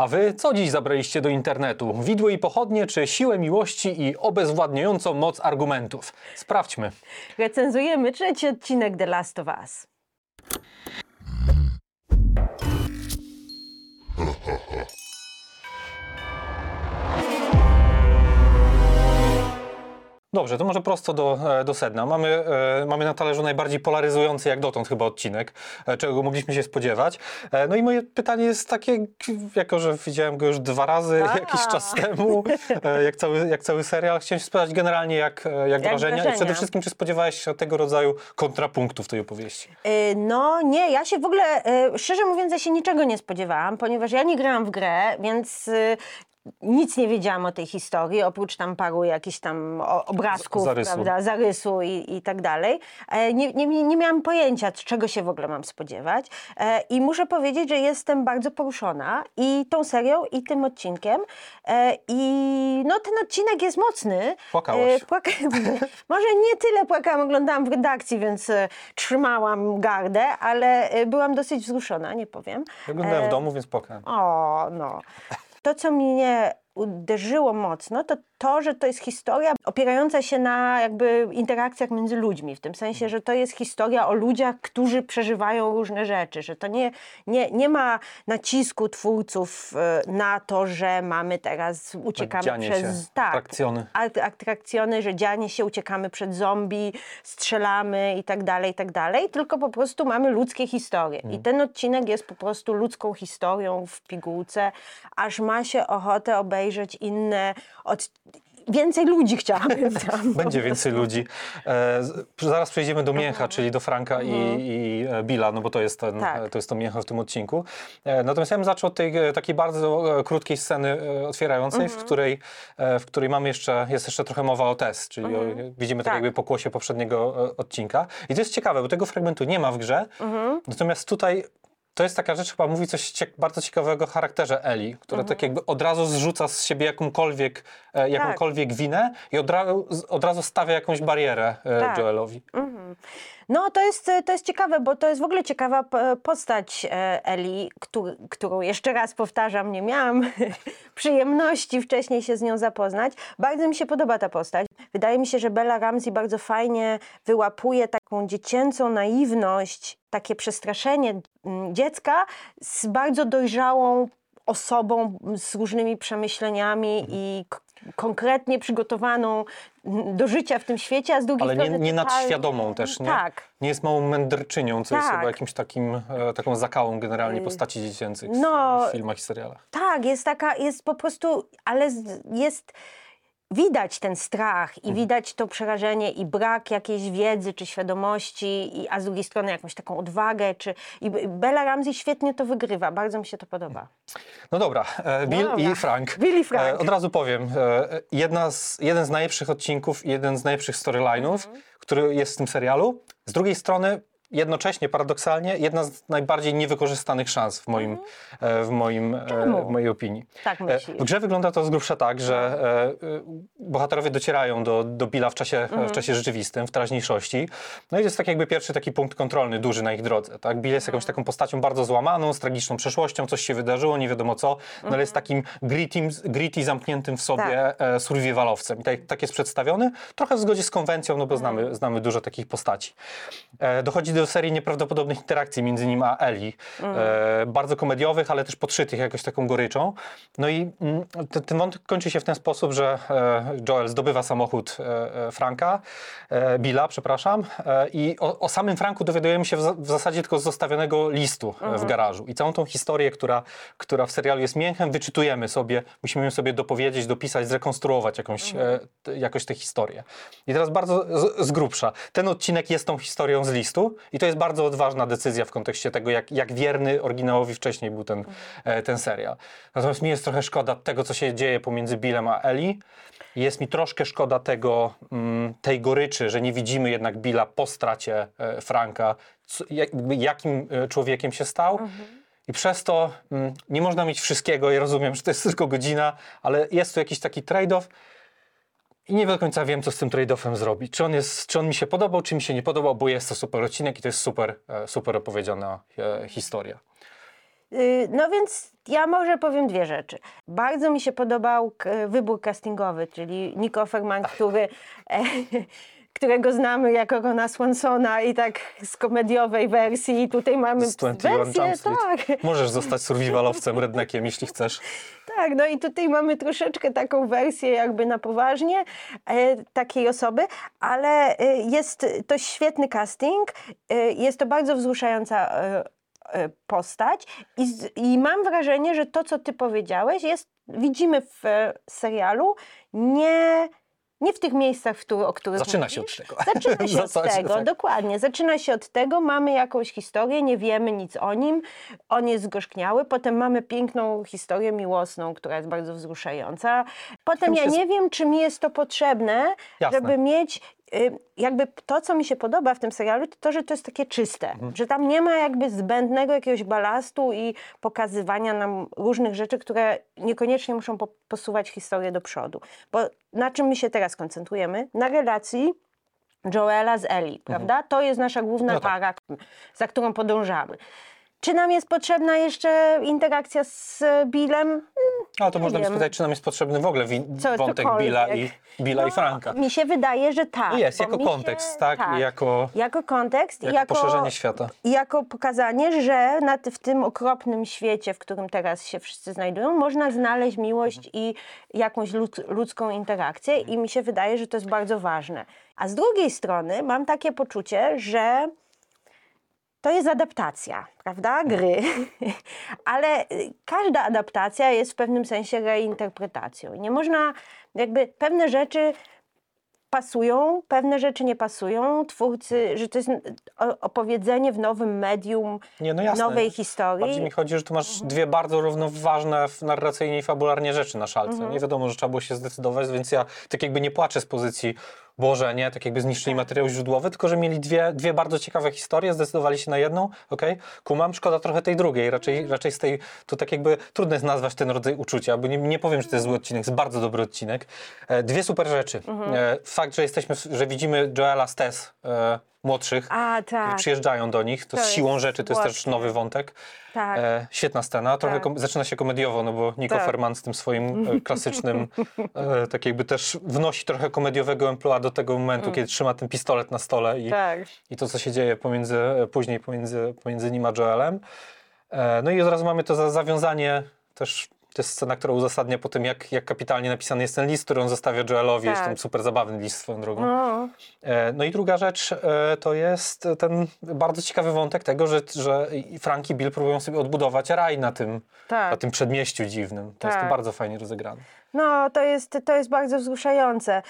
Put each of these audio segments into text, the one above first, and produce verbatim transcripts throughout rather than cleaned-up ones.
A wy co dziś zabraliście do internetu? Widły i pochodnie, czy siłę miłości i obezwładniającą moc argumentów? Sprawdźmy. Recenzujemy trzeci odcinek The Last of Us. Dobrze, to może prosto do, do sedna. Mamy, e, mamy na talerzu najbardziej polaryzujący jak dotąd chyba odcinek, e, czego mogliśmy się spodziewać. E, no i moje pytanie jest takie, jako że widziałem go już dwa razy A. jakiś czas temu, e, jak, cały, jak cały serial, chciałem się spytać generalnie jak, jak, jak wrażenia? wrażenia i przede wszystkim czy spodziewałeś się tego rodzaju kontrapunktów tej opowieści? E, no nie, ja się w ogóle, e, szczerze mówiąc, ja się niczego nie spodziewałam, ponieważ ja nie grałam w grę, więc... E, Nic nie wiedziałam o tej historii, oprócz tam paru jakichś tam obrazków, zarysu, prawda, zarysu i, i tak dalej. Nie, nie, nie miałam pojęcia, czego się w ogóle mam spodziewać. I muszę powiedzieć, że jestem bardzo poruszona i tą serią, i tym odcinkiem. I no ten odcinek jest mocny. Płakałaś. Płaka... Może nie tyle płakałam, oglądałam w redakcji, więc trzymałam gardę, ale byłam dosyć wzruszona, nie powiem. Oglądałam w domu, więc płakałam. O, no... To, co mnie uderzyło mocno, to to, że to jest historia opierająca się na jakby interakcjach między ludźmi, w tym sensie, że to jest historia o ludziach, którzy przeżywają różne rzeczy, że to nie, nie, nie ma nacisku twórców na to, że mamy teraz, uciekamy dzianie przez... Się. Tak, atrakcjony. Atrakcjony, że dzianie się, uciekamy przed zombie, strzelamy i tak dalej, i tak dalej, tylko po prostu mamy ludzkie historie. Mm. I ten odcinek jest po prostu ludzką historią w pigułce, aż ma się ochotę obejrzeć obejrzeć inne, od... więcej ludzi chciałabym tam. Będzie więcej ludzi. E, zaraz przejdziemy do mięcha, czyli do Franka mm. i, i Billa, no bo to jest, ten, tak. to jest to mięcho w tym odcinku. E, natomiast ja bym zaczął od tej takiej bardzo e, krótkiej sceny e, otwierającej, mm-hmm. w, której, e, w której mamy jeszcze, jest jeszcze trochę mowa o Tess, czyli mm-hmm. o, widzimy tak, tak jakby pokłosie poprzedniego e, odcinka. I to jest ciekawe, bo tego fragmentu nie ma w grze, mm-hmm. natomiast tutaj to jest taka rzecz, chyba mówi coś ciek- bardzo ciekawego o charakterze Ellie, która mhm. tak jakby od razu zrzuca z siebie jakąkolwiek, e, jakąkolwiek tak. winę i od, ra- od razu stawia jakąś barierę e, tak. Joelowi. Mhm. No to jest, to jest ciekawe, bo to jest w ogóle ciekawa postać Ellie, któr- którą jeszcze raz powtarzam, nie miałam przyjemności wcześniej się z nią zapoznać. Bardzo mi się podoba ta postać. Wydaje mi się, że Bella Ramsey bardzo fajnie wyłapuje taką dziecięcą naiwność, takie przestraszenie dziecka z bardzo dojrzałą osobą, z różnymi przemyśleniami i k- konkretnie przygotowaną do życia w tym świecie, a z drugiej Ale strony... Ale nie, nie nadświadomą też, nie? Tak. Nie jest małą mędrczynią, co tak. jest chyba jakimś takim, e, taką zakałą generalnie postaci dziecięcych no, w filmach i serialach. Tak, jest taka, jest po prostu, ale jest... Widać ten strach i widać to przerażenie i brak jakiejś wiedzy czy świadomości, i, a z drugiej strony jakąś taką odwagę. Czy, i Bella Ramsey świetnie to wygrywa, bardzo mi się to podoba. No dobra, e, Bill, no dobra. I Frank. Bill i Frank. E, od razu powiem, e, jedna z, jeden z najlepszych odcinków i jeden z najlepszych storyline'ów, mhm. który jest w tym serialu. Z drugiej strony jednocześnie, paradoksalnie, jedna z najbardziej niewykorzystanych szans w moim, mm. w moim, w mojej opinii. Tak myślisz. W grze wygląda to z grubsza tak, że bohaterowie docierają do, do Billa w czasie, mm. w czasie rzeczywistym, w teraźniejszości. No i jest tak jakby pierwszy taki punkt kontrolny, duży na ich drodze. Tak? Bill jest jakąś taką postacią bardzo złamaną, z tragiczną przeszłością, coś się wydarzyło, nie wiadomo co, no ale jest takim gritty, gritty zamkniętym w sobie tak. survivalowcem. I tak, tak jest przedstawiony, trochę w zgodzie z konwencją, no bo znamy, znamy dużo takich postaci. Dochodzi do do serii nieprawdopodobnych interakcji między nim a Ellie. Mm. E, bardzo komediowych, ale też podszytych jakoś taką goryczą. No i mm, t- ten wątek kończy się w ten sposób, że e, Joel zdobywa samochód e, Franka, e, Billa, przepraszam, e, i o, o samym Franku dowiadujemy się w, za- w zasadzie tylko z zostawionego listu mm. w garażu. I całą tą historię, która, która w serialu jest mięchem, wyczytujemy sobie, musimy ją sobie dopowiedzieć, dopisać, zrekonstruować jakąś, mm. e, t- jakoś tę historię. I teraz bardzo z, z grubsza. Ten odcinek jest tą historią z listu, i to jest bardzo odważna decyzja w kontekście tego, jak, jak wierny oryginałowi wcześniej był ten, ten serial. Natomiast mi jest trochę szkoda tego, co się dzieje pomiędzy Billem a Ellie. Jest mi troszkę szkoda tego, tej goryczy, że nie widzimy jednak Billa po stracie Franka, jakim człowiekiem się stał. Mhm. I przez to nie można mieć wszystkiego. Ja rozumiem, że to jest tylko godzina, ale jest tu jakiś taki trade-off. I nie do końca wiem, co z tym trade-offem zrobić. Czy on, jest, czy on mi się podobał, czy mi się nie podobał, bo jest to super odcinek i to jest super, super opowiedziana historia. No więc ja może powiem dwie rzeczy. Bardzo mi się podobał wybór castingowy, czyli Nick Offerman, który... którego znamy jako Rona Swansona i tak z komediowej wersji. I tutaj mamy wersję, tak. Możesz zostać survivalowcem, redneckiem, jeśli chcesz. Tak, no i tutaj mamy troszeczkę taką wersję jakby na poważnie e, takiej osoby, ale e, jest to świetny casting, e, jest to bardzo wzruszająca e, e, postać I, z, i mam wrażenie, że to, co ty powiedziałeś, jest, widzimy w e, serialu, nie... Nie w tych miejscach, w których, o których Zaczyna mówisz. się od tego. Zaczyna się od Zaczyna tego, tak. dokładnie. Zaczyna się od tego, mamy jakąś historię, nie wiemy nic o nim, on jest zgorzkniały, potem mamy piękną historię miłosną, która jest bardzo wzruszająca. Potem ja nie wiem, czy mi jest to potrzebne, Jasne. żeby mieć... Jakby to, co mi się podoba w tym serialu, to to, że to jest takie czyste, mhm. że tam nie ma jakby zbędnego jakiegoś balastu i pokazywania nam różnych rzeczy, które niekoniecznie muszą po- posuwać historię do przodu. Bo na czym my się teraz koncentrujemy? Na relacji Joela z Ellie, prawda? Mhm. To jest nasza główna no tak. para, za którą podążamy. Czy nam jest potrzebna jeszcze interakcja z Billem? A to nie można by spytać, czy nam jest potrzebny w ogóle wi- Co, wątek Billa i, Billa no, i Franka. Mi się wydaje, że tak. I jest, jako kontekst, się, tak? tak. I jako, jako kontekst. Jako, jako poszerzenie świata. I jako pokazanie, że nad, w tym okropnym świecie, w którym teraz się wszyscy znajdują, można znaleźć miłość mhm. i jakąś lud- ludzką interakcję mhm. i mi się wydaje, że to jest bardzo ważne. A z drugiej strony mam takie poczucie, że... To jest adaptacja, prawda, gry, ale każda adaptacja jest w pewnym sensie reinterpretacją. Nie można, jakby pewne rzeczy pasują, pewne rzeczy nie pasują, twórcy, że to jest opowiedzenie w nowym medium, nie, no jasne. nowej historii. Bardziej mi chodzi, że tu masz mhm. dwie bardzo równoważne narracyjnie i fabularnie rzeczy na szalce. Mhm. Nie wiadomo, że trzeba było się zdecydować, więc ja tak jakby nie płaczę z pozycji Boże, nie, tak jakby zniszczyli materiał źródłowy, tylko że mieli dwie, dwie bardzo ciekawe historie, zdecydowali się na jedną, okej, okay. kumam, szkoda trochę tej drugiej, raczej, raczej z tej, to tak jakby trudno jest nazwać ten rodzaj uczucia, bo nie, nie powiem, że to jest zły odcinek, jest bardzo dobry odcinek. E, dwie super rzeczy. Mhm. E, fakt, że jesteśmy, że widzimy Joela z Tess, e, młodszych, A, tak. którzy przyjeżdżają do nich, to, to siłą rzeczy, to jest właśnie. też nowy wątek. Tak. E, świetna scena, trochę tak. kom- zaczyna się komediowo, no bo Nick Offerman tak. z tym swoim e, klasycznym, e, tak jakby też wnosi trochę komediowego emploi do tego momentu, mm. kiedy trzyma ten pistolet na stole i, tak. i to, co się dzieje pomiędzy, później pomiędzy, pomiędzy nim a Joelem. E, no i od razu mamy to za- zawiązanie też. To jest scena, która uzasadnia po tym, jak, jak kapitalnie napisany jest ten list, który on zostawia Joelowi. Tak. Jest tam super zabawny list swoją drogą. No, e, no i druga rzecz e, to jest ten bardzo ciekawy wątek tego, że, że Frank i Bill próbują sobie odbudować raj na tym, tak. na tym przedmieściu dziwnym. To tak. jest to bardzo fajnie rozegrane. No, to jest, to jest bardzo wzruszające.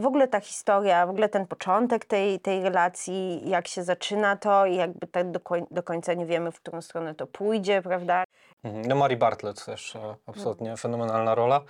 W ogóle ta historia, w ogóle ten początek tej, tej relacji, jak się zaczyna to i jakby tak do, koń, do końca nie wiemy, w którą stronę to pójdzie, prawda? No Mary Bartlett też absolutnie no. fenomenalna rola.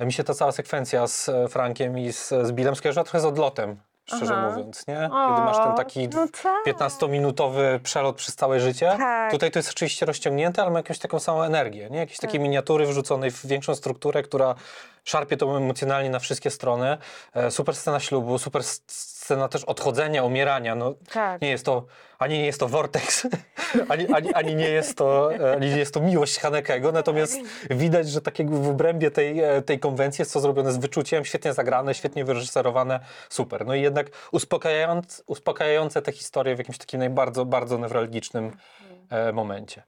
Mi się ta cała sekwencja z Frankiem i z, z Billem skojarzyła trochę z Odlotem, szczerze Aha. mówiąc, nie? Kiedy o, masz ten taki no tak. piętnastominutowy przelot przez całe życie. Tak. Tutaj to jest oczywiście rozciągnięte, ale ma jakąś taką samą energię, nie? Jakieś takie tak. miniatury wrzuconej w większą strukturę, która szarpie to emocjonalnie na wszystkie strony. E, super scena ślubu, super scena też odchodzenia, umierania. No, tak. nie jest to, ani nie jest to Vortex, ani, ani, ani nie jest to, ani nie jest to miłość Hanekego, natomiast widać, że tak jakby w obrębie tej, tej konwencji jest to zrobione z wyczuciem, świetnie zagrane, świetnie wyreżyserowane, super. No i jednak uspokajając, uspokajające te historie w jakimś takim najbardziej bardzo newralgicznym e, momencie.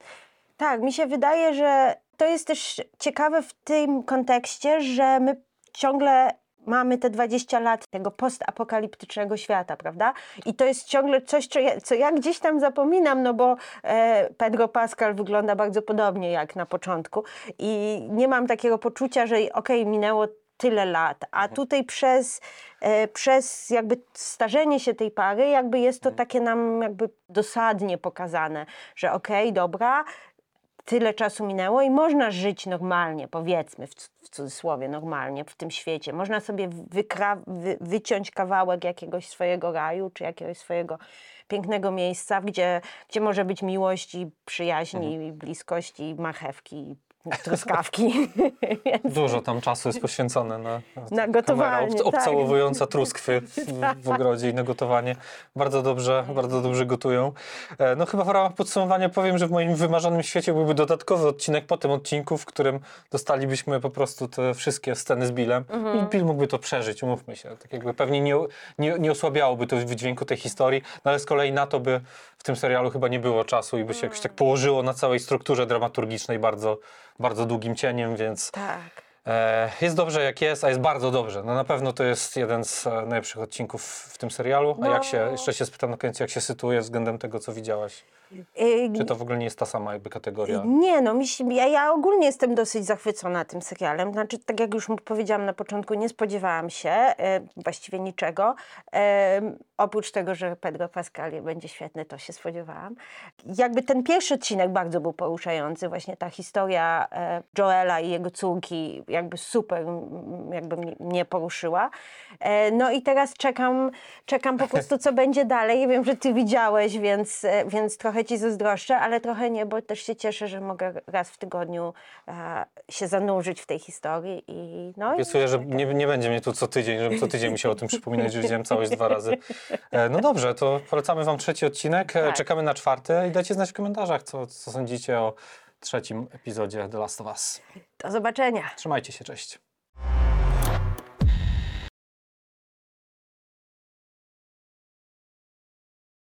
Tak, mi się wydaje, że to jest też ciekawe w tym kontekście, że my ciągle mamy te dwadzieścia lat tego postapokaliptycznego świata, prawda? I to jest ciągle coś, co ja, co ja gdzieś tam zapominam, no bo e, Pedro Pascal wygląda bardzo podobnie jak na początku i nie mam takiego poczucia, że okej, okay, minęło tyle lat, a tutaj przez, e, przez jakby starzenie się tej pary jakby jest to takie nam jakby dosadnie pokazane, że okej, okay, dobra, tyle czasu minęło i można żyć normalnie, powiedzmy w, w cudzysłowie normalnie w tym świecie. Można sobie wykra- wy- wyciąć kawałek jakiegoś swojego raju czy jakiegoś swojego pięknego miejsca, gdzie, gdzie może być miłość i przyjaźń mhm. i bliskość i marchewki i truskawki. Dużo tam czasu jest poświęcone na, na gotowanie, kamera ob, obcałowująca tak. truskwy w, tak. w ogrodzie i na gotowanie. Bardzo dobrze, bardzo dobrze gotują. No chyba w ramach podsumowania powiem, że w moim wymarzonym świecie byłby dodatkowy odcinek po tym odcinku, w którym dostalibyśmy po prostu te wszystkie sceny z Billem. Mhm. I Bill mógłby to przeżyć, umówmy się. Tak jakby pewnie nie, nie, nie osłabiałoby to w dźwięku tej historii, no ale z kolei na to by w tym serialu chyba nie było czasu i by się jakoś tak położyło na całej strukturze dramaturgicznej bardzo, bardzo długim cieniem, więc tak. e, jest dobrze jak jest, a jest bardzo dobrze. No na pewno to jest jeden z najlepszych odcinków w tym serialu. A no. jak się, jeszcze się spytam na koniec, jak się sytuuje względem tego, co widziałaś? Czy to w ogóle nie jest ta sama jakby kategoria? Nie, no mi się, ja, ja ogólnie jestem dosyć zachwycona tym serialem. Znaczy, tak jak już powiedziałam na początku, nie spodziewałam się e, właściwie niczego. E, oprócz tego, że Pedro Pascal będzie świetny, to się spodziewałam. Jakby ten pierwszy odcinek bardzo był poruszający. Właśnie ta historia e, Joela i jego córki jakby super jakby mnie poruszyła. E, no i teraz czekam, czekam po prostu, co będzie dalej. Ja wiem, że ty widziałeś, więc, e, więc trochę ci zazdroszczę, ale trochę nie, bo też się cieszę, że mogę raz w tygodniu e, się zanurzyć w tej historii. I, no Obiecuję, i... że nie, nie będzie mnie tu co tydzień, żeby co tydzień mi się o tym przypominać, że widziałem całość dwa razy. E, no dobrze, to polecamy wam trzeci odcinek, tak. czekamy na czwarty i dajcie znać w komentarzach, co, co sądzicie o trzecim epizodzie The Last of Us. Do zobaczenia. Trzymajcie się, cześć.